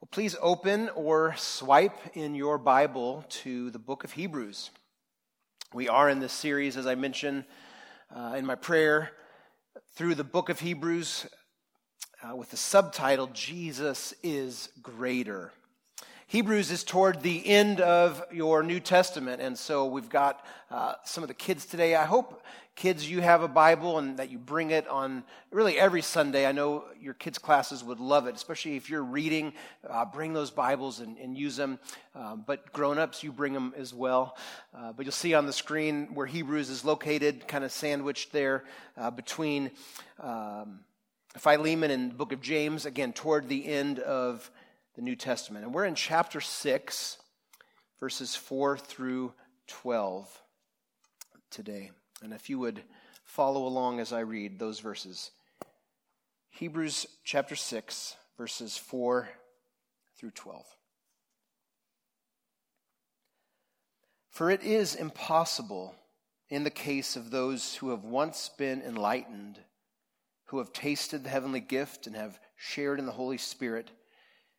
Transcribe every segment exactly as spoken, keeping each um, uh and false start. Well, please open or swipe in your Bible to the book of Hebrews. We are in this series, as I mentioned uh, in my prayer, through the book of Hebrews uh, with the subtitle, Jesus is Greater. Hebrews is toward the end of your New Testament, and so we've got uh, some of the kids today. I hope, kids, you have a Bible and that you bring it on really every Sunday. I know your kids' classes would love it, especially if you're reading. Uh, bring those Bibles and, and use them, uh, but grown-ups, you bring them as well. Uh, but you'll see on the screen where Hebrews is located, kind of sandwiched there uh, between um, Philemon and the book of James, again, toward the end of the New Testament. And we're in chapter six, verses four through twelve today. And if you would follow along as I read those verses. Hebrews chapter six, verses four through twelve. For it is impossible in the case of those who have once been enlightened, who have tasted the heavenly gift and have shared in the Holy Spirit,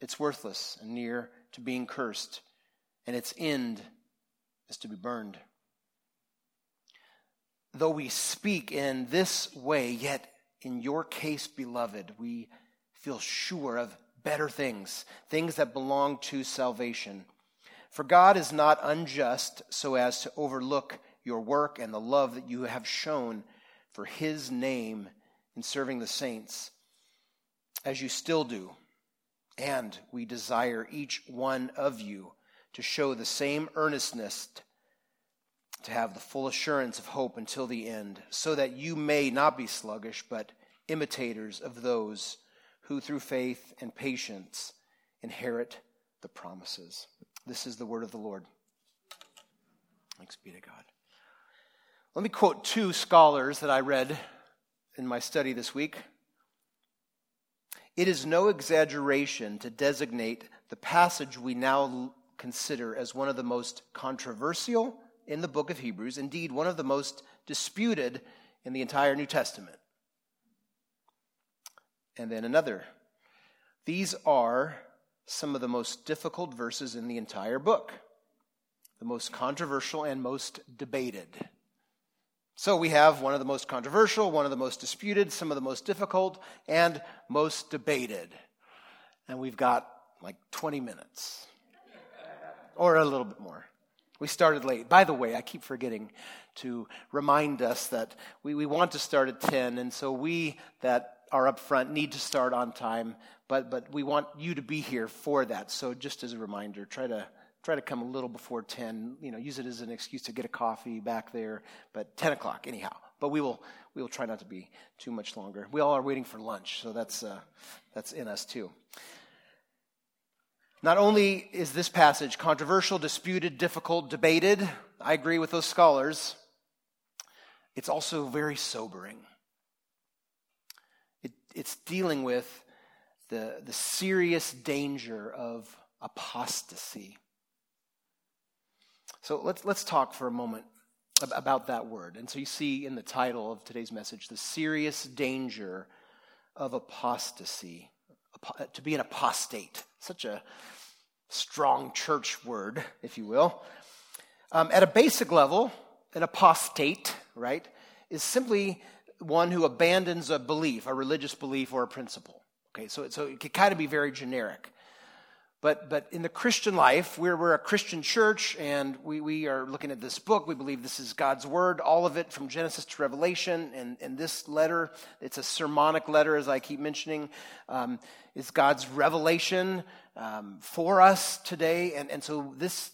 it's worthless and near to being cursed, and its end is to be burned. Though we speak in this way, yet in your case, beloved, we feel sure of better things, things that belong to salvation. For God is not unjust so as to overlook your work and the love that you have shown for his name in serving the saints, as you still do. And we desire each one of you to show the same earnestness to have the full assurance of hope until the end, so that you may not be sluggish, but imitators of those who through faith and patience inherit the promises. This is the word of the Lord. Thanks be to God. Let me quote two scholars that I read in my study this week. It is no exaggeration to designate the passage we now consider as one of the most controversial in the book of Hebrews, indeed one of the most disputed in the entire New Testament. And then another. These are some of the most difficult verses in the entire book, the most controversial and most debated. So we have one of the most controversial, one of the most disputed, some of the most difficult, and most debated. And we've got like twenty minutes or a little bit more. We started late. By the way, I keep forgetting to remind us that we, we want to start at ten, and so we that are up front need to start on time, but but we want you to be here for that. So just as a reminder, try to Try to come a little before ten, you know, use it as an excuse to get a coffee back there, but ten o'clock anyhow. But we will we will try not to be too much longer. We all are waiting for lunch, so that's uh, that's in us too. Not only is this passage controversial, disputed, difficult, debated, I agree with those scholars, it's also very sobering. It, it's dealing with the the serious danger of apostasy. So let's let's talk for a moment about that word. And so you see in the title of today's message, the serious danger of apostasy, to be an apostate. Such a strong church word, if you will. Um, at a basic level, an apostate, right, is simply one who abandons a belief, a religious belief or a principle. Okay, so, so it could kind of be very generic. But but in the Christian life, we're, we're a Christian church, and we, we are looking at this book. We believe this is God's word, all of it from Genesis to Revelation. And, and this letter, it's a sermonic letter, as I keep mentioning, um, is God's revelation um, for us today. And, and so this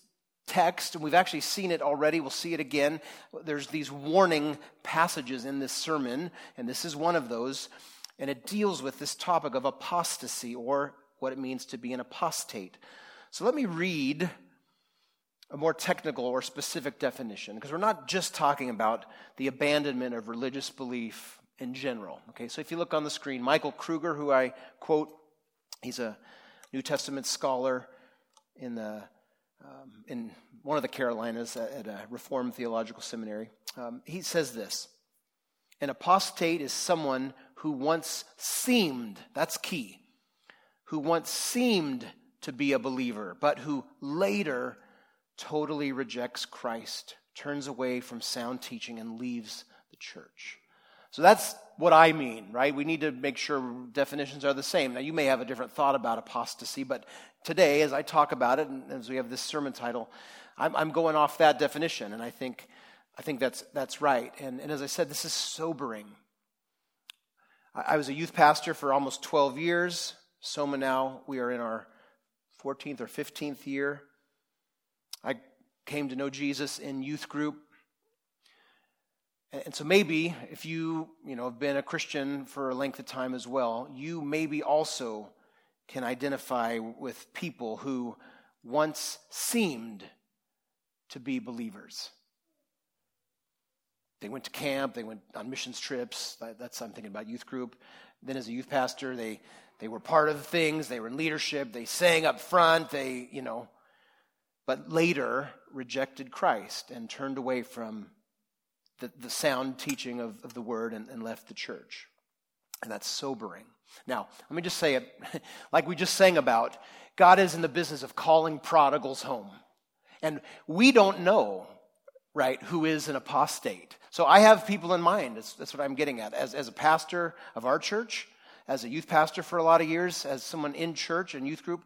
text, and we've actually seen it already. We'll see it again. There's these warning passages in this sermon, and this is one of those. And it deals with this topic of apostasy or what it means to be an apostate. So let me read a more technical or specific definition, because we're not just talking about the abandonment of religious belief in general. Okay, so if you look on the screen, Michael Kruger, who I quote, he's a New Testament scholar in the um, in one of the Carolinas at a Reformed Theological Seminary. Um, he says this: an apostate is someone who once seemed, that's key, who once seemed to be a believer, but who later totally rejects Christ, turns away from sound teaching, and leaves the church. So that's what I mean, right? We need to make sure definitions are the same. Now, you may have a different thought about apostasy, but today, as I talk about it, and as we have this sermon title, I'm, I'm going off that definition, and I think I think that's that's right. And, and as I said, this is sobering. I, I was a youth pastor for almost twelve years. Soma now, we are in our fourteenth or fifteenth year. I came to know Jesus in youth group. And so maybe if you, you know, have been a Christian for a length of time as well, you maybe also can identify with people who once seemed to be believers. They went to camp, they went on missions trips, that's I'm thinking about youth group. Then as a youth pastor, they, they were part of things, they were in leadership, they sang up front, they, you know, but later rejected Christ and turned away from The, the sound teaching of, of the word and, and left the church. And that's sobering. Now, let me just say it, like we just sang about, God is in the business of calling prodigals home. And we don't know, right, who is an apostate. So I have people in mind. That's, that's what I'm getting at. As, as a pastor of our church, as a youth pastor for a lot of years, as someone in church and youth group,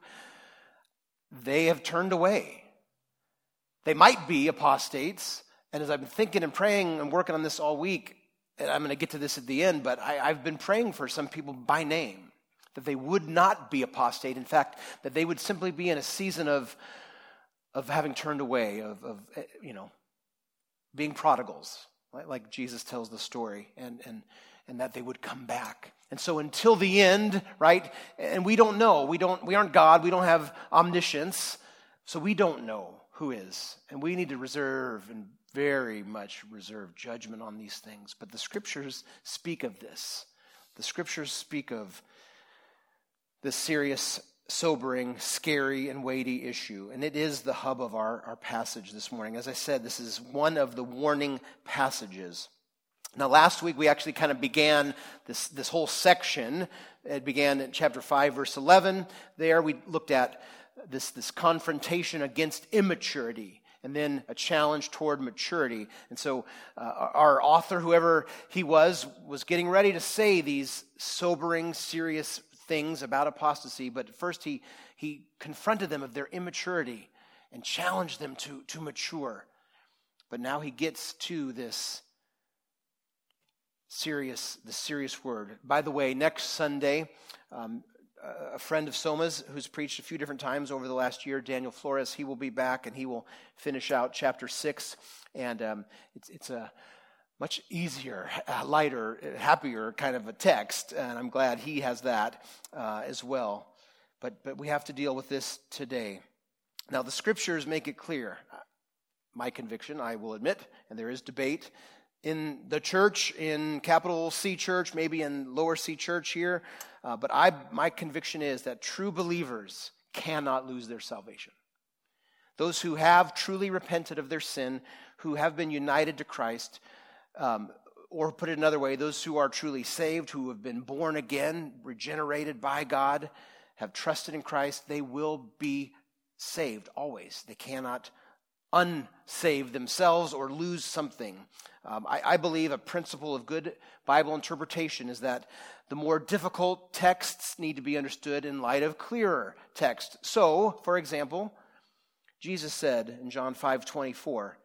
they have turned away. They might be apostates. And as I've been thinking and praying and working on this all week, and I'm going to get to this at the end, but I, I've been praying for some people by name, that they would not be apostate. In fact, that they would simply be in a season of of having turned away, of, of you know, being prodigals, right? Like Jesus tells the story, and, and, and that they would come back. And so until the end, right, and we don't know. We don't. We aren't God. We don't have omniscience. So we don't know who is. And we need to reserve and very much reserved judgment on these things. But the scriptures speak of this. The scriptures speak of this serious, sobering, scary, and weighty issue. And it is the hub of our, our passage this morning. As I said, this is one of the warning passages. Now, last week, we actually kind of began this, this whole section. It began in chapter five, verse eleven. There, we looked at this, this confrontation against immaturity, and then a challenge toward maturity. And so uh, our author, whoever he was, was getting ready to say these sobering, serious things about apostasy. But first he he confronted them of their immaturity and challenged them to, to mature. But now he gets to this serious, this serious word. By the way, next Sunday, um, a friend of Soma's who's preached a few different times over the last year, Daniel Flores, he will be back and he will finish out chapter six. And um, it's, it's a much easier, lighter, happier kind of a text. And I'm glad he has that uh, as well. But, but we have to deal with this today. Now, the scriptures make it clear. My conviction, I will admit, and there is debate in the church, in capital C church, maybe in lower C church here, uh, but I, my conviction is that true believers cannot lose their salvation. Those who have truly repented of their sin, who have been united to Christ, um, or put it another way, those who are truly saved, who have been born again, regenerated by God, have trusted in Christ, they will be saved always. They cannot unsave themselves or lose something. Um, I, I believe a principle of good Bible interpretation is that the more difficult texts need to be understood in light of clearer texts. So, for example, Jesus said in John five twenty-four,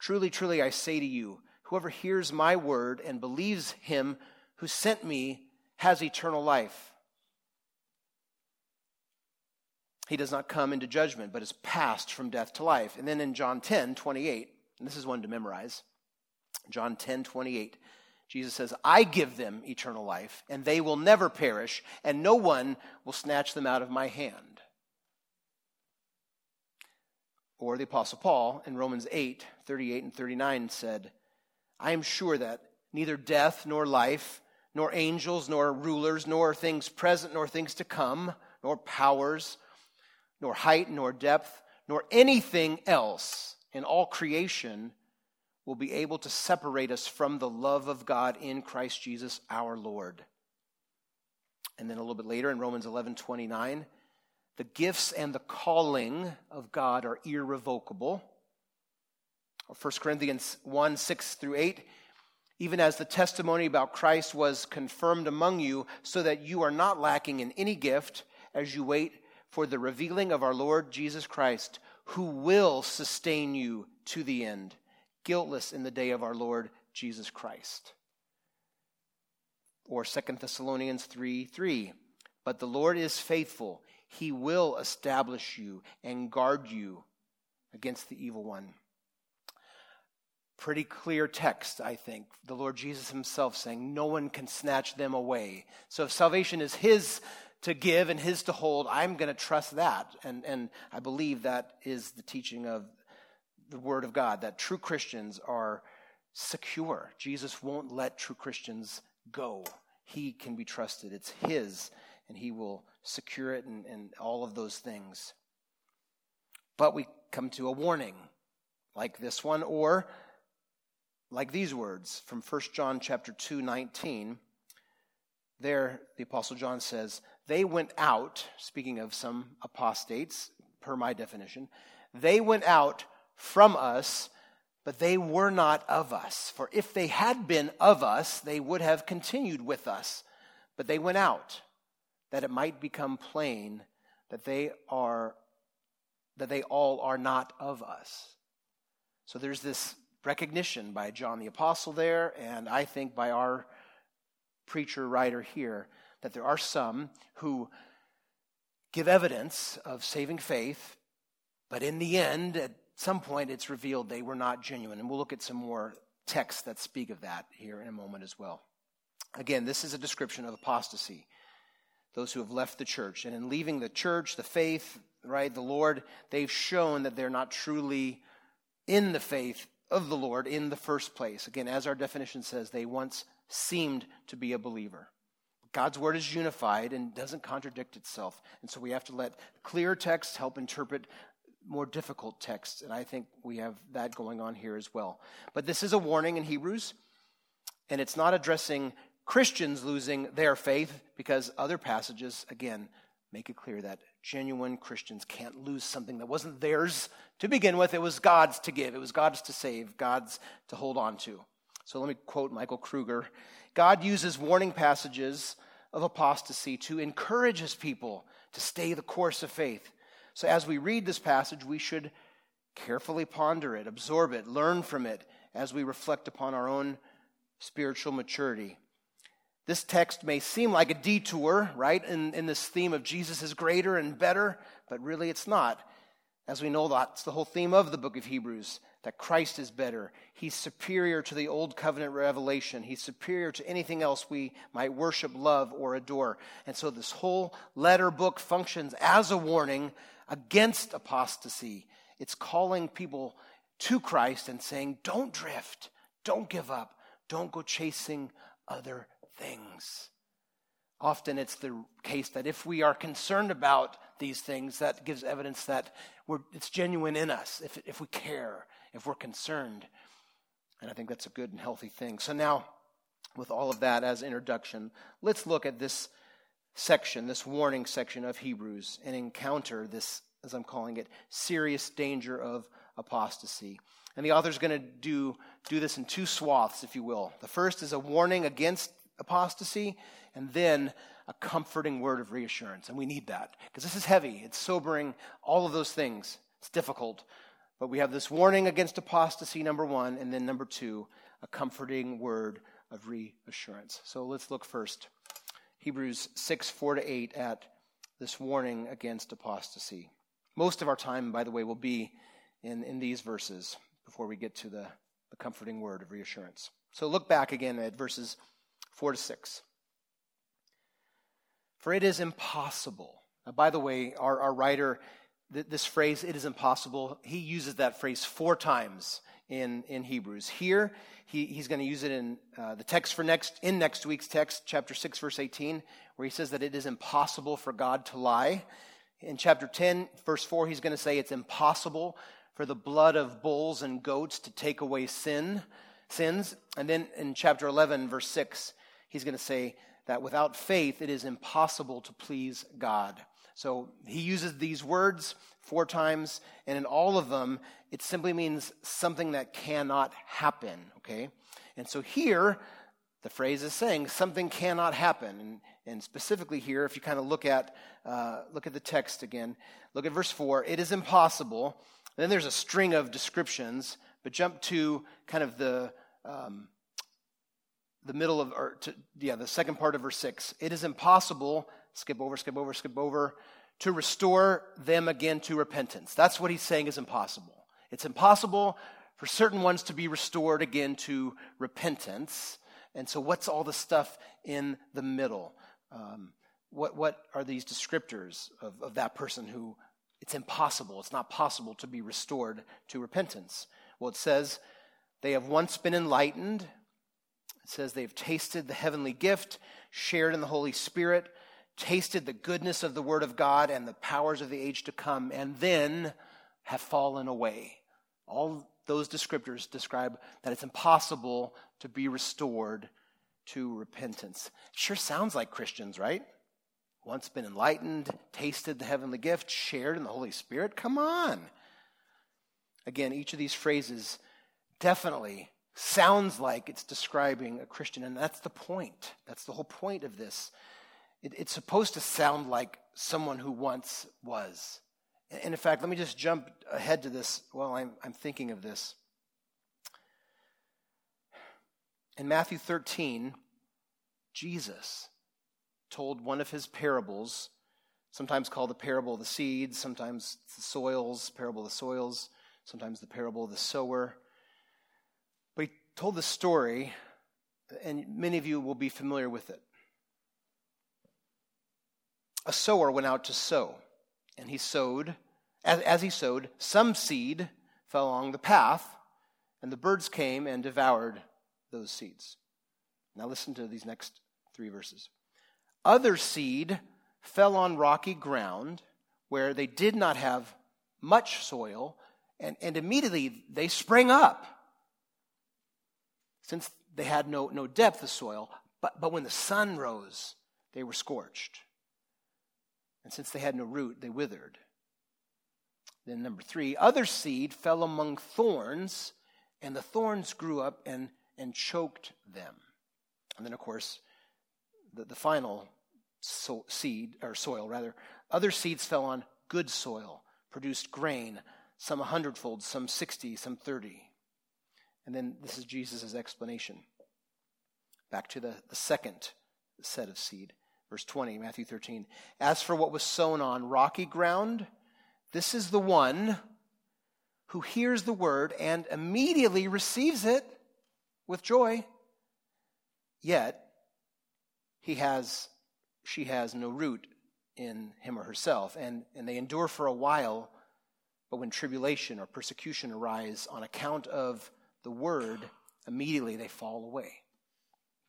"Truly, truly, I say to you, whoever hears my word and believes him who sent me has eternal life. He does not come into judgment, but is passed from death to life." And then in John ten twenty-eight, and this is one to memorize, John ten twenty-eight, Jesus says, I give them eternal life, and they will never perish, and no one will snatch them out of my hand. Or the Apostle Paul in Romans eight, thirty-eight and thirty-nine said, I am sure that neither death nor life, nor angels, nor rulers, nor things present, nor things to come, nor powers, nor height, nor depth, nor anything else in all creation will be able to separate us from the love of God in Christ Jesus our Lord. And then a little bit later in Romans eleven twenty-nine, the gifts and the calling of God are irrevocable. Or First Corinthians one, six through eight, even as the testimony about Christ was confirmed among you, so that you are not lacking in any gift as you wait for the revealing of our Lord Jesus Christ, who will sustain you to the end, guiltless in the day of our Lord Jesus Christ. Or Second Thessalonians three, three, but the Lord is faithful. He will establish you and guard you against the evil one. Pretty clear text, I think. The Lord Jesus himself saying, no one can snatch them away. So if salvation is his to give and his to hold, I'm going to trust that. And, and I believe that is the teaching of the Word of God, that true Christians are secure. Jesus won't let true Christians go. He can be trusted. It's his, and he will secure it and, and all of those things. But we come to a warning like this one, or like these words from First John chapter two, nineteen. There, the Apostle John says, they went out, speaking of some apostates, per my definition, they went out from us, but they were not of us. For if they had been of us, they would have continued with us. But they went out, that it might become plain that they are, that they all are not of us. So there's this recognition by John the Apostle there, and I think by our preacher writer here, that there are some who give evidence of saving faith, but in the end, at some point it's revealed they were not genuine. And we'll look at some more texts that speak of that here in a moment as well. Again, this is a description of apostasy, those who have left the church. And in leaving the church, the faith, right, the Lord, they've shown that they're not truly in the faith of the Lord in the first place. Again, as our definition says, they once seemed to be a believer. God's word is unified and doesn't contradict itself. And so we have to let clear texts help interpret more difficult texts, and I think we have that going on here as well. But this is a warning in Hebrews, and it's not addressing Christians losing their faith, because other passages, again, make it clear that genuine Christians can't lose something that wasn't theirs to begin with. It was God's to give. It was God's to save, God's to hold on to. So let me quote Michael Kruger. God uses warning passages of apostasy to encourage his people to stay the course of faith. So as we read this passage, we should carefully ponder it, absorb it, learn from it as we reflect upon our own spiritual maturity. This text may seem like a detour, right, in, in this theme of Jesus is greater and better, but really it's not. As we know, that's the whole theme of the book of Hebrews, that Christ is better. He's superior to the old covenant revelation. He's superior to anything else we might worship, love, or adore. And so this whole letter book functions as a warning against apostasy. It's calling people to Christ and saying, don't drift, don't give up, don't go chasing other things. Often it's the case that if we are concerned about these things, that gives evidence that we're, it's genuine in us, if, if we care, if we're concerned. And I think that's a good and healthy thing. So now, with all of that as introduction, let's look at this section, this warning section of Hebrews, and encounter this, as I'm calling it, serious danger of apostasy. And the author's going to do do this in two swaths, if you will. The first is a warning against apostasy, and then a comforting word of reassurance. And we need that, because this is heavy. It's sobering, all of those things. It's difficult. But we have this warning against apostasy, number one, and then number two, a comforting word of reassurance. So let's look first, Hebrews six, four to eight, at this warning against apostasy. Most of our time, by the way, will be in, in these verses before we get to the, the comforting word of reassurance. So look back again at verses four to six. For it is impossible. Now, by the way, our, our writer, th- this phrase, it is impossible, he uses that phrase four times in, in Hebrews. Here, he, he's going to use it in uh, the text for next, in next week's text, chapter six, verse eighteen, where he says that it is impossible for God to lie. In chapter ten, verse four, he's going to say it's impossible for the blood of bulls and goats to take away sin, sins. And then in chapter eleven, verse six, he's going to say that without faith, it is impossible to please God. So he uses these words four times, and in all of them, it simply means something that cannot happen, okay? And so here, the phrase is saying something cannot happen. And, and specifically here, if you kind of look at uh, look at the text again, look at verse four, it is impossible. And then there's a string of descriptions, but jump to kind of the um, the middle of, or to, yeah, the second part of verse six. It is impossible, skip over, skip over, skip over, to restore them again to repentance. That's what he's saying is impossible. It's impossible for certain ones to be restored again to repentance. And so what's all the stuff in the middle? Um, what what are these descriptors of, of that person who it's impossible, it's not possible to be restored to repentance? Well, it says they have once been enlightened. It says they've tasted the heavenly gift, shared in the Holy Spirit, tasted the goodness of the Word of God and the powers of the age to come, and then have fallen away. All those descriptors describe that it's impossible to be restored to repentance. Sure sounds like Christians, right? Once been enlightened, tasted the heavenly gift, shared in the Holy Spirit. Come on. Again, each of these phrases definitely sounds like it's describing a Christian, and that's the point. That's the whole point of this. It, it's supposed to sound like someone who once was. And in fact, let me just jump ahead to this while I'm, I'm thinking of this. In Matthew thirteen, Jesus told one of his parables, sometimes called the parable of the seeds, sometimes the soils, parable of the soils, sometimes the parable of the sower. But he told the story, and many of you will be familiar with it. A sower went out to sow, and he sowed. As, as he sowed, some seed fell along the path, and the birds came and devoured those seeds. Now listen to these next three verses. Other seed fell on rocky ground where they did not have much soil, and, and immediately they sprang up since they had no, no depth of soil. But, but when the sun rose, they were scorched. And since they had no root, they withered. Then number three, other seed fell among thorns, and the thorns grew up and, and choked them. And then, of course, The, the final so, seed, or soil rather, other seeds fell on good soil, produced grain, some a hundredfold, some sixty, some thirty. And then this is Jesus' explanation. Back to the, the second set of seed. Verse twenty, Matthew thirteen. As for what was sown on rocky ground, this is the one who hears the word and immediately receives it with joy. Yet, He has, she has no root in him or herself, and, and they endure for a while, but when tribulation or persecution arise on account of the word, immediately they fall away.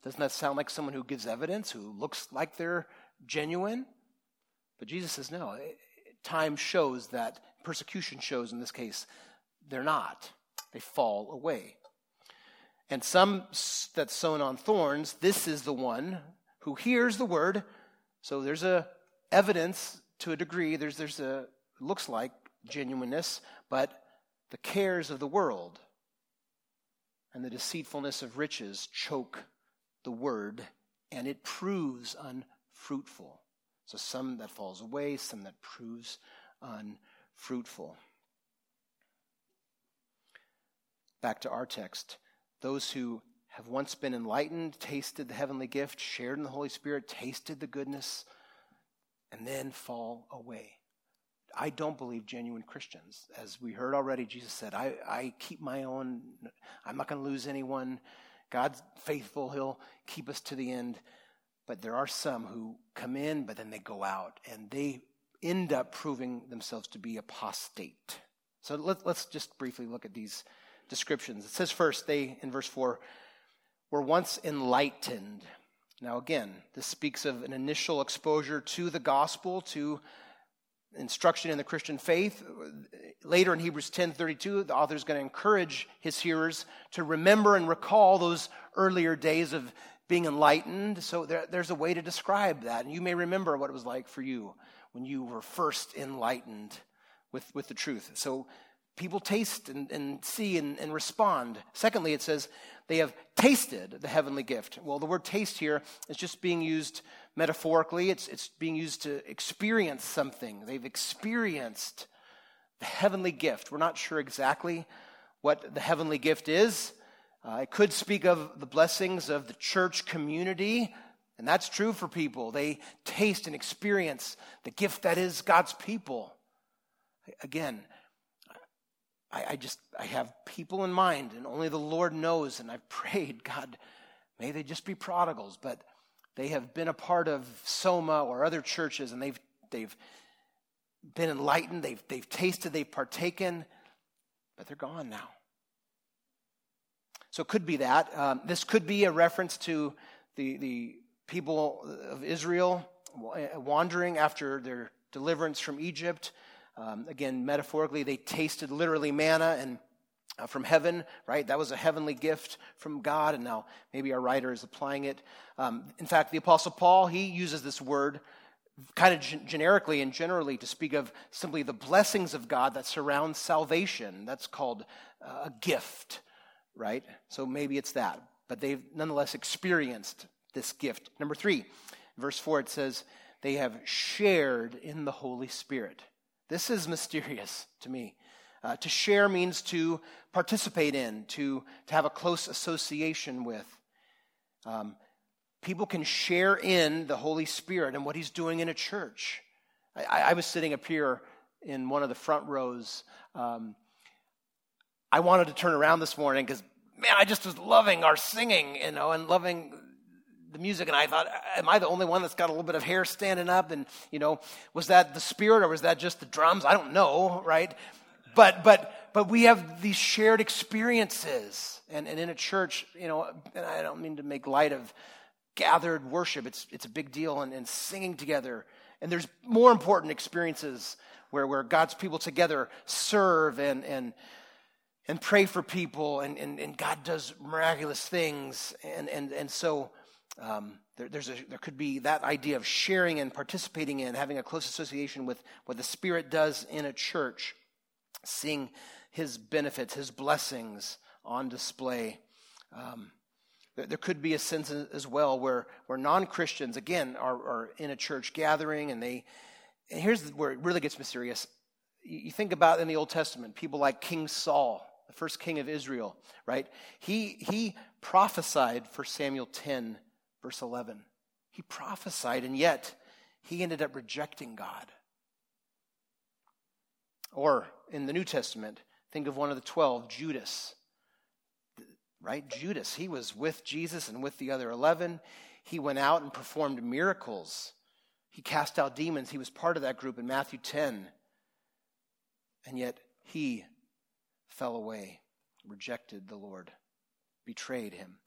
Doesn't that sound like someone who gives evidence, who looks like they're genuine? But Jesus says, no, time shows that, persecution shows in this case, they're not. They fall away. And some that's sown on thorns, this is the one who hears the word. So there's a evidence to a degree. There's there's a, looks like genuineness, but the cares of the world and the deceitfulness of riches choke the word, and it proves unfruitful. So some that falls away, some that proves unfruitful. Back to our text. Those who have once been enlightened, tasted the heavenly gift, shared in the Holy Spirit, tasted the goodness, and then fall away. I don't believe genuine Christians. As we heard already, Jesus said, I, I keep my own. I'm not going to lose anyone. God's faithful. He'll keep us to the end. But there are some who come in, but then they go out, and they end up proving themselves to be apostate. So let, let's just briefly look at these descriptions. It says first, they, in verse four, were once enlightened. Now again, this speaks of an initial exposure to the gospel, to instruction in the Christian faith. Later in Hebrews ten thirty-two, the author is going to encourage his hearers to remember and recall those earlier days of being enlightened. So there, there's a way to describe that. And you may remember what it was like for you when you were first enlightened with, with the truth. So people taste and, and see and, and respond. Secondly, it says they have tasted the heavenly gift. Well, the word taste here is just being used metaphorically. It's, it's being used to experience something. They've experienced the heavenly gift. We're not sure exactly what the heavenly gift is. Uh, it could speak of the blessings of the church community, and that's true for people. They taste and experience the gift that is God's people. Again, I, I just, I have people in mind, and only the Lord knows, and I've prayed, God, may they just be prodigals, but they have been a part of Soma or other churches, and they've they've been enlightened, they've they've tasted, they've partaken, but they're gone now. So it could be that. Um, this could be a reference to the, the people of Israel wandering after their deliverance from Egypt. Um, again, metaphorically, they tasted literally manna and uh, from heaven, right? That was a heavenly gift from God, and now maybe our writer is applying it. Um, in fact, the Apostle Paul, he uses this word kind of gen- generically and generally to speak of simply the blessings of God that surround salvation. That's called uh, a gift, right? So maybe it's that, but they've nonetheless experienced this gift. Number three, verse four, it says, they have shared in the Holy Spirit. This is mysterious to me. Uh, to share means to participate in, to, to have a close association with. Um, people can share in the Holy Spirit and what he's doing in a church. I, I was sitting up here in one of the front rows. um, I wanted to turn around this morning because, man, I just was loving our singing, you know, and loving the music. And I thought, am I the only one that's got a little bit of hair standing up? And, you know, was that the Spirit or was that just the drums? I don't know, right? But but but we have these shared experiences. And, and in a church, you know, and I don't mean to make light of gathered worship. It's it's a big deal, and, and singing together. And there's more important experiences where, where God's people together serve and and and pray for people, and, and, and God does miraculous things. And and, and so um, there, there's a, there could be that idea of sharing and participating in, having a close association with what the Spirit does in a church, seeing his benefits, his blessings on display. Um, there, there could be a sense as well where, where non-Christians, again, are, are in a church gathering, and they, and here's where it really gets mysterious. You think about in the Old Testament, people like King Saul, the first king of Israel, right? He he prophesied for Samuel ten, verse eleven. He prophesied, and yet he ended up rejecting God. Or in the New Testament, think of one of the twelve, Judas, right? Judas, he was with Jesus and with the other eleven. He went out and performed miracles. He cast out demons. He was part of that group in Matthew ten. And yet he fell away, rejected the Lord, betrayed him.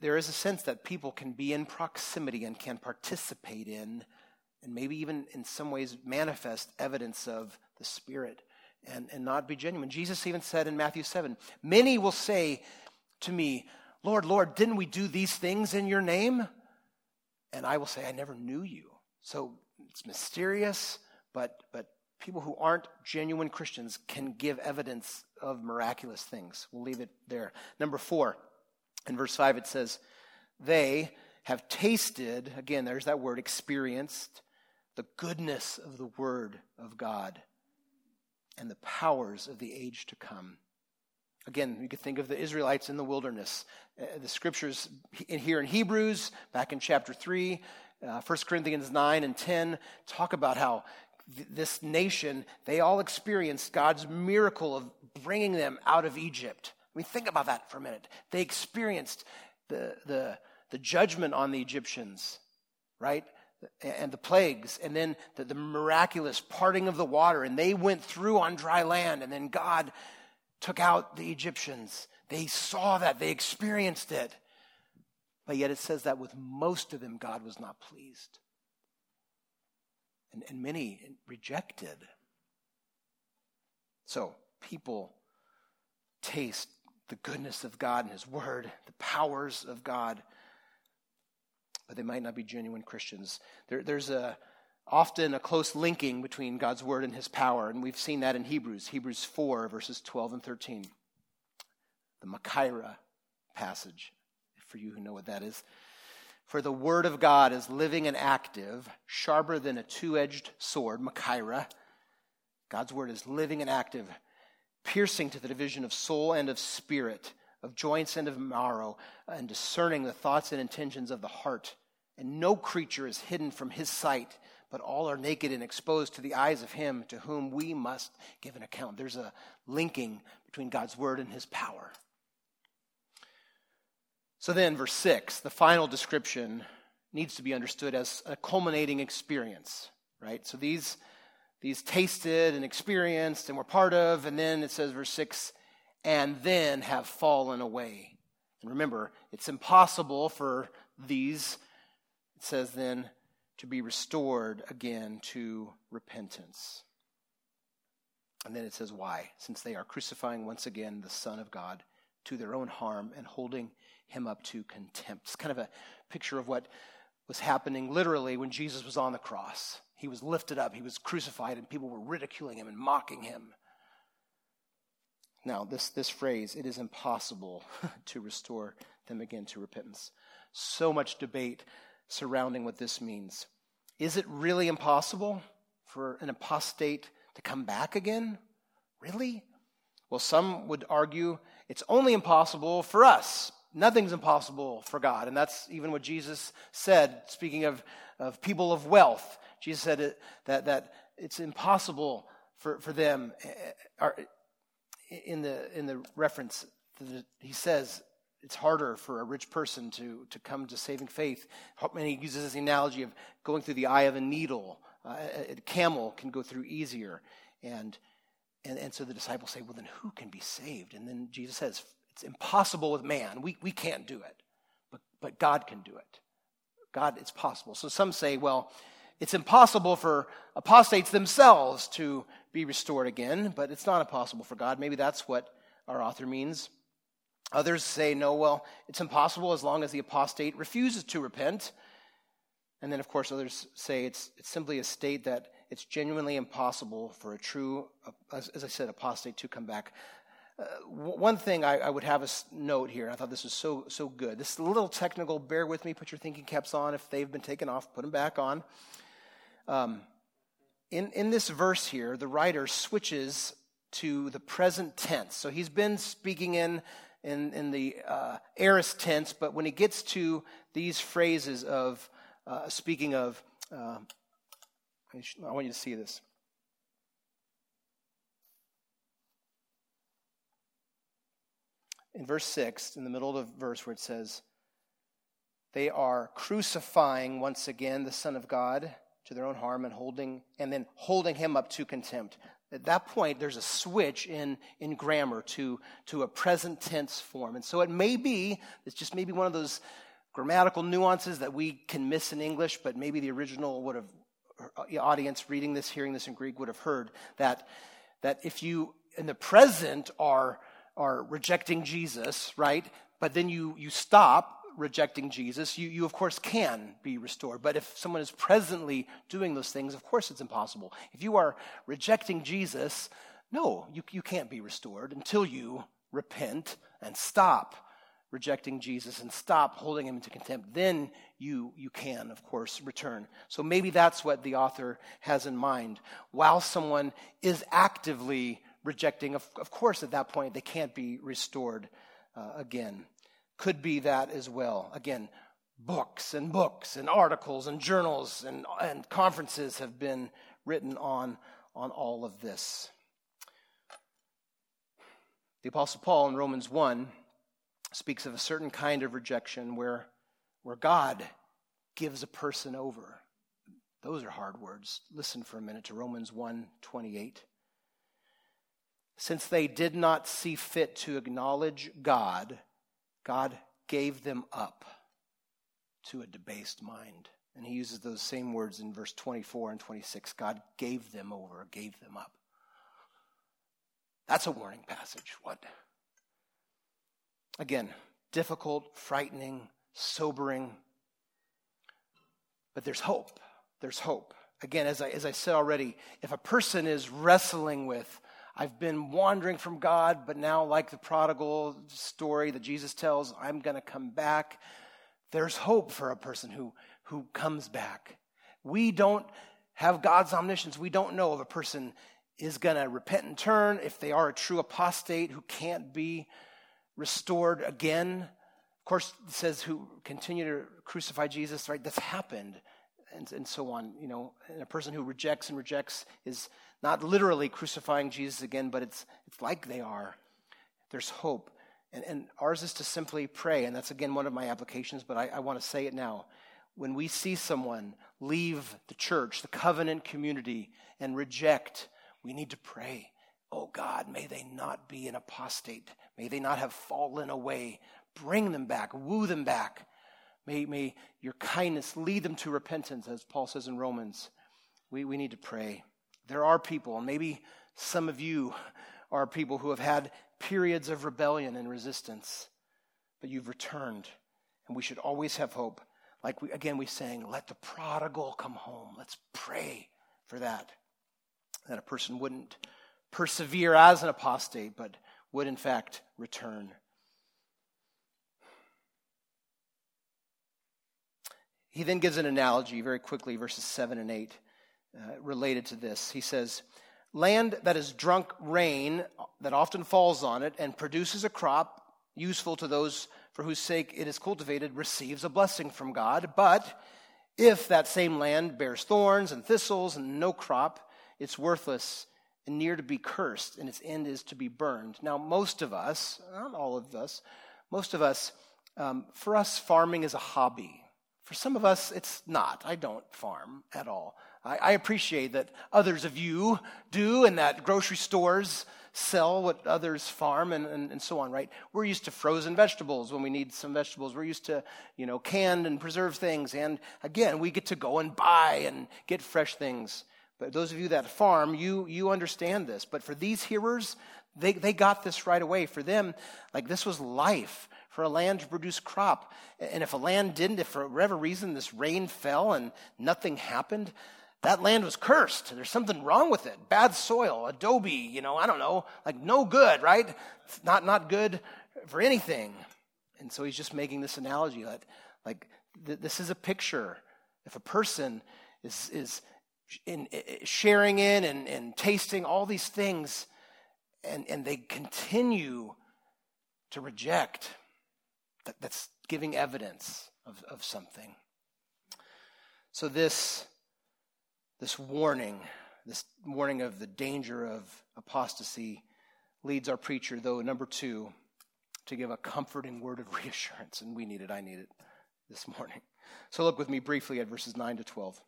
There is a sense that people can be in proximity and can participate in, and maybe even in some ways manifest evidence of the Spirit, and, and not be genuine. Jesus even said in Matthew seven, many will say to me, Lord, Lord, didn't we do these things in your name? And I will say, I never knew you. So it's mysterious, but but people who aren't genuine Christians can give evidence of miraculous things. We'll leave it there. Number four, in verse five, it says, they have tasted, again, there's that word, experienced, the goodness of the word of God and the powers of the age to come. Again, you could think of the Israelites in the wilderness. Uh, the scriptures in, here in Hebrews, back in chapter three, uh, First Corinthians nine and ten, talk about how this nation, they all experienced God's miracle of bringing them out of Egypt. I mean, think about that for a minute. They experienced the the, the judgment on the Egyptians, right? And the plagues, and then the, the miraculous parting of the water, and they went through on dry land, and then God took out the Egyptians. They saw that. They experienced it. But yet it says that with most of them, God was not pleased. And, and many rejected. So people taste the goodness of God and his word, the powers of God, but they might not be genuine Christians. There, there's a often a close linking between God's word and his power, and we've seen that in Hebrews. Hebrews four, verses twelve and thirteen. The Machaira passage, for you who know what that is. For the word of God is living and active, sharper than a two-edged sword, Machaira. God's word is living and active, piercing to the division of soul and of spirit, of joints and of marrow, and discerning the thoughts and intentions of the heart. And no creature is hidden from his sight, but all are naked and exposed to the eyes of him to whom we must give an account. There's a linking between God's word and his power. So then, verse six, the final description needs to be understood as a culminating experience, right? So these, these tasted and experienced and were part of, and then it says, verse six, and then have fallen away. And remember, it's impossible for these, it says then, to be restored again to repentance. And then it says why? Since they are crucifying once again the Son of God to their own harm and holding him up to contempt. It's kind of a picture of what was happening literally when Jesus was on the cross. He was lifted up, he was crucified, and people were ridiculing him and mocking him. Now, this, this phrase, it is impossible to restore them again to repentance. So much debate surrounding what this means. Is it really impossible for an apostate to come back again? Really? Well, some would argue it's only impossible for us. Nothing's impossible for God. And that's even what Jesus said, speaking of, of people of wealth. Jesus said it, that, that it's impossible for, for them. Are, In the in the reference, he says it's harder for a rich person to, to come to saving faith. And he uses this analogy of going through the eye of a needle. Uh, a, a camel can go through easier. And, and and so the disciples say, well, then who can be saved? And then Jesus says, it's impossible with man. We we can't do it. But, but God can do it. God, it's possible. So some say, well, it's impossible for apostates themselves to be restored again, but it's not impossible for God. Maybe that's what our author means. Others say, no, well, it's impossible as long as the apostate refuses to repent. And then, of course, others say it's, it's simply a state that it's genuinely impossible for a true, as, as I said, apostate to come back. Uh, w- one thing I, I would have us note here, and I thought this was so, so good. This is a little technical. Bear with me. Put your thinking caps on. If they've been taken off, put them back on. Um, in, in this verse here, the writer switches to the present tense. So he's been speaking in in, in the uh, aorist tense, but when he gets to these phrases of uh, speaking of, uh, I want you to see this. In verse six, in the middle of the verse where it says, they are crucifying once again the Son of God to their own harm and holding, and then holding him up to contempt. At that point, there's a switch in, in grammar to, to a present tense form. And so it may be, it's just maybe one of those grammatical nuances that we can miss in English, but maybe the original would have, audience reading this, hearing this in Greek would have heard that, that if you in the present are, are rejecting Jesus, right? But then you, you stop rejecting Jesus, you, you of course can be restored. But if someone is presently doing those things, of course it's impossible. If you are rejecting Jesus, no, you, you can't be restored until you repent and stop rejecting Jesus and stop holding him into contempt. Then you, you can, of course, return. So maybe that's what the author has in mind. While someone is actively rejecting, of, of course at that point they can't be restored uh, again. Could be that as well. Again, books and books and articles and journals and, and conferences have been written on, on all of this. The Apostle Paul in Romans one speaks of a certain kind of rejection where, where God gives a person over. Those are hard words. Listen for a minute to Romans one twenty-eight. Since they did not see fit to acknowledge God, God gave them up to a debased mind. And he uses those same words in verse twenty-four and twenty-six. God gave them over, gave them up. That's a warning passage. What? Again, difficult, frightening, sobering. But there's hope. There's hope. Again, as I as I said already, if a person is wrestling with, I've been wandering from God, but now like the prodigal story that Jesus tells, I'm going to come back. There's hope for a person who, who comes back. We don't have God's omniscience. We don't know if a person is going to repent and turn, if they are a true apostate who can't be restored again. Of course, it says who continue to crucify Jesus, right? That's happened, and, and so on. You know, and a person who rejects and rejects is not literally crucifying Jesus again, but it's it's like they are. There's hope. And, and ours is to simply pray, and that's, again, one of my applications, but I, I want to say it now. When we see someone leave the church, the covenant community, and reject, we need to pray. Oh, God, may they not be an apostate. May they not have fallen away. Bring them back. Woo them back. May, may your kindness lead them to repentance, as Paul says in Romans. We, we need to pray. There are people, and maybe some of you are people who have had periods of rebellion and resistance, but you've returned, and we should always have hope. Like, we, again, we sang, let the prodigal come home. Let's pray for that, that a person wouldn't persevere as an apostate, but would, in fact, return. He then gives an analogy very quickly, verses seven and eight. Uh, related to this. He says, land that is drunk rain that often falls on it and produces a crop useful to those for whose sake it is cultivated receives a blessing from God. But if that same land bears thorns and thistles and no crop, it's worthless and near to be cursed, and its end is to be burned. Now, most of us, not all of us, most of us, um, for us, farming is a hobby. For some of us, it's not. I don't farm at all. I appreciate that others of you do, and that grocery stores sell what others farm, and, and, and so on, right? We're used to frozen vegetables when we need some vegetables. We're used to, you know, canned and preserved things. And again, we get to go and buy and get fresh things. But those of you that farm, you you understand this. But for these hearers, they, they got this right away. For them, like, this was life. For a land to produce crop. And if a land didn't, if for whatever reason this rain fell and nothing happened, that land was cursed. There's something wrong with it. Bad soil, adobe, you know, I don't know, like no good, right? It's not, not good for anything. And so he's just making this analogy that, like, th- this is a picture. If a person is is in, in, sharing in and, and tasting all these things, and, and they continue to reject, that, that's giving evidence of, of something. So this... This warning, this warning of the danger of apostasy leads our preacher, though, number two, to give a comforting word of reassurance. And we need it, I need it this morning. So look with me briefly at verses nine to twelve.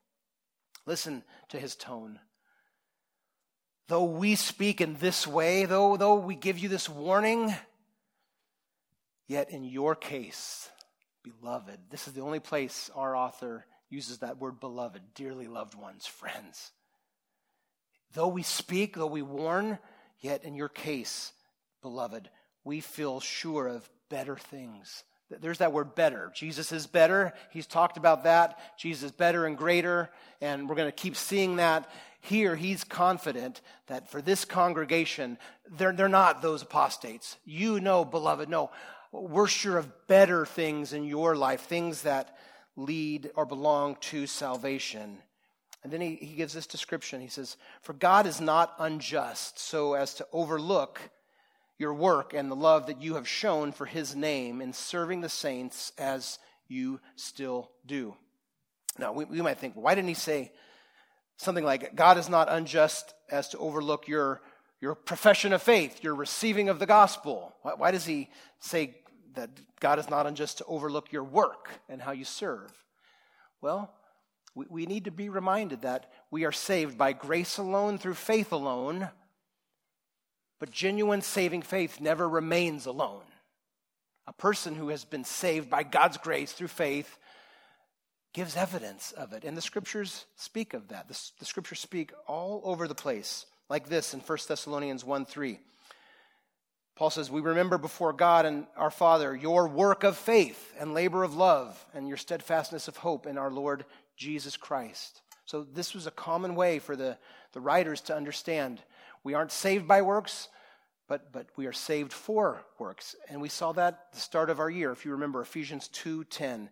Listen to his tone. Though we speak in this way, though, though we give you this warning, yet in your case, beloved, this is the only place our author uses that word beloved, dearly loved ones, friends. Though we speak, though we warn, yet in your case, beloved, we feel sure of better things. There's that word better. Jesus is better. He's talked about that. Jesus is better and greater, and we're going to keep seeing that. Here, he's confident that for this congregation, they're, they're not those apostates. You know, beloved, no, we're sure of better things in your life, things that lead or belong to salvation. And then he, he gives this description. He says, for God is not unjust so as to overlook your work and the love that you have shown for his name in serving the saints as you still do. Now, we, we might think, why didn't he say something like, God is not unjust as to overlook your your profession of faith, your receiving of the gospel. Why, why does he say that God is not unjust to overlook your work and how you serve? Well, we, we need to be reminded that we are saved by grace alone, through faith alone, but genuine saving faith never remains alone. A person who has been saved by God's grace through faith gives evidence of it. And the scriptures speak of that. The, the scriptures speak all over the place, like this in First Thessalonians one three. Paul says, "We remember before God and our Father your work of faith and labor of love and your steadfastness of hope in our Lord Jesus Christ." So this was a common way for the, the writers to understand. We aren't saved by works, But but we are saved for works. And we saw that at the start of our year. If you remember Ephesians two ten,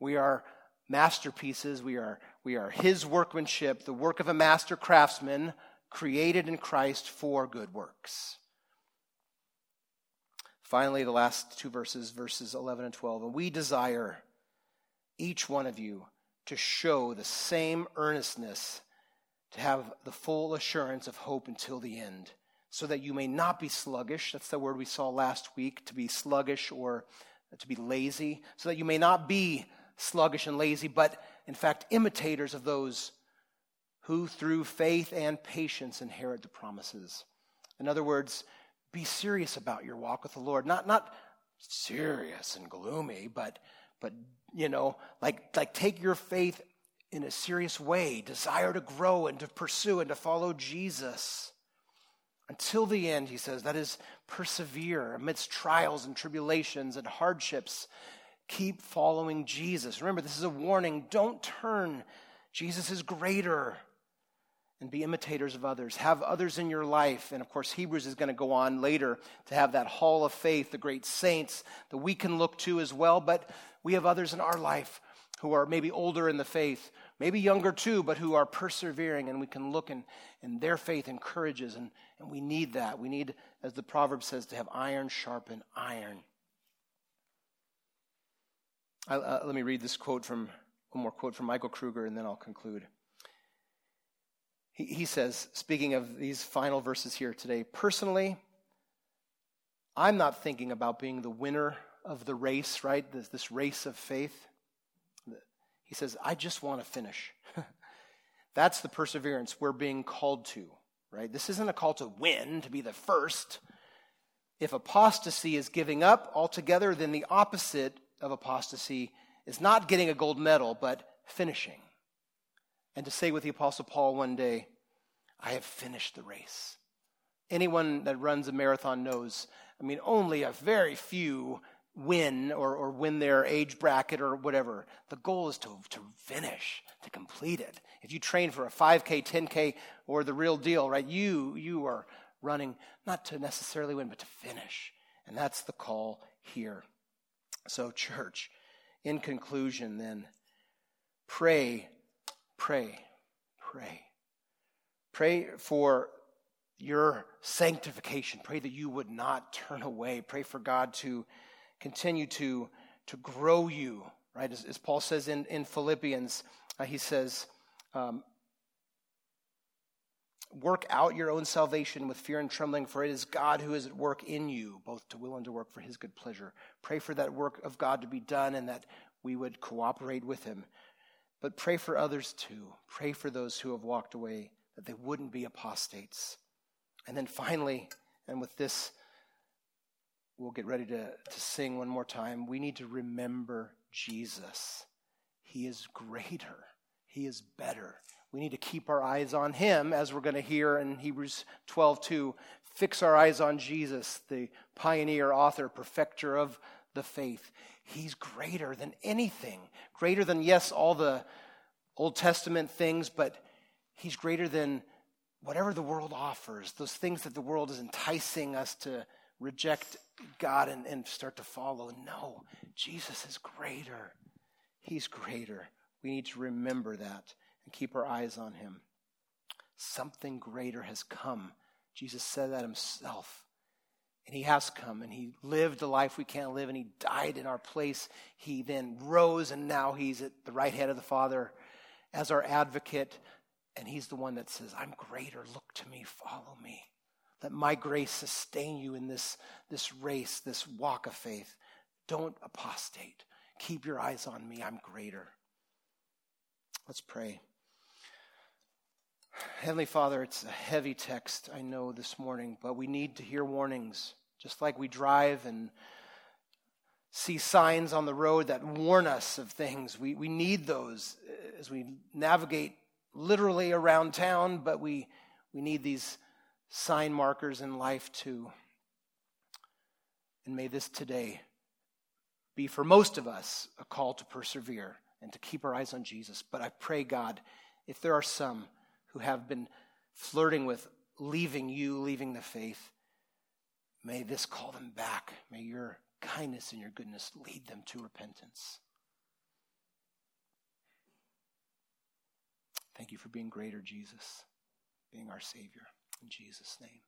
we are masterpieces. We are, we are his workmanship, the work of a master craftsman, created in Christ for good works. Finally, the last two verses, verses eleven and twelve. "And we desire each one of you to show the same earnestness, to have the full assurance of hope until the end, so that you may not be sluggish." That's the word we saw last week, to be sluggish or to be lazy. "So that you may not be sluggish and lazy, but in fact imitators of those who through faith and patience inherit the promises." In other words, be serious about your walk with the Lord. Not not serious and gloomy, but but you know, like like take your faith in a serious way, desire to grow and to pursue and to follow Jesus. Until the end, he says, that is, persevere amidst trials and tribulations and hardships. Keep following Jesus. Remember, this is a warning. Don't turn. Jesus is greater. And be imitators of others. Have others in your life. And of course, Hebrews is going to go on later to have that hall of faith, the great saints that we can look to as well. But we have others in our life who are maybe older in the faith, maybe younger too, but who are persevering, and we can look, and, and their faith encourages, and, and we need that. We need, as the proverb says, to have iron sharpen iron. I, uh, let me read this quote from, one more quote from Michael Kruger, and then I'll conclude. He, he says, speaking of these final verses here today, "Personally, I'm not thinking about being the winner of the race, right? This, this race of faith. He says, I just want to finish." That's the perseverance we're being called to, right? This isn't a call to win, to be the first. If apostasy is giving up altogether, then the opposite of apostasy is not getting a gold medal, but finishing. And to say with the Apostle Paul one day, "I have finished the race." Anyone that runs a marathon knows, I mean, only a very few win or, or win their age bracket or whatever. The goal is to, to finish, to complete it. If you train for a five K, ten K, or the real deal, right, you, you are running not to necessarily win, but to finish. And that's the call here. So church, in conclusion then, pray, pray, pray. Pray for your sanctification. Pray that you would not turn away. Pray for God to continue to, to grow you, right? As, as Paul says in, in Philippians, uh, he says, um, work out your own salvation with fear and trembling, for it is God who is at work in you, both to will and to work for his good pleasure. Pray for that work of God to be done and that we would cooperate with him. But pray for others too. Pray for those who have walked away, that they wouldn't be apostates. And then finally, and with this, we'll get ready to, to sing one more time. We need to remember Jesus. He is greater. He is better. We need to keep our eyes on him, as we're going to hear in Hebrews twelve two. Fix our eyes on Jesus, the pioneer, author, perfecter of the faith. He's greater than anything. Greater than, yes, all the Old Testament things, but he's greater than whatever the world offers, those things that the world is enticing us to reject God and, and start to follow. No, Jesus is greater. He's greater. We need to remember that and keep our eyes on him. Something greater has come. Jesus said that himself. And he has come, and he lived the life we can't live, and he died in our place. He then rose, and now he's at the right hand of the Father as our advocate, and he's the one that says, "I'm greater. Look to me. Follow me." Let my grace sustain you in this, this race, this walk of faith. Don't apostate. Keep your eyes on me. I'm greater. Let's pray. Heavenly Father, it's a heavy text, I know, this morning, but we need to hear warnings. Just like we drive and see signs on the road that warn us of things, we, we need those as we navigate literally around town, but we, we need these sign markers in life too. And may this today be, for most of us, a call to persevere and to keep our eyes on Jesus. But I pray, God, if there are some who have been flirting with leaving you, leaving the faith, may this call them back. May your kindness and your goodness lead them to repentance. Thank you for being greater, Jesus, being our Savior. In Jesus' name.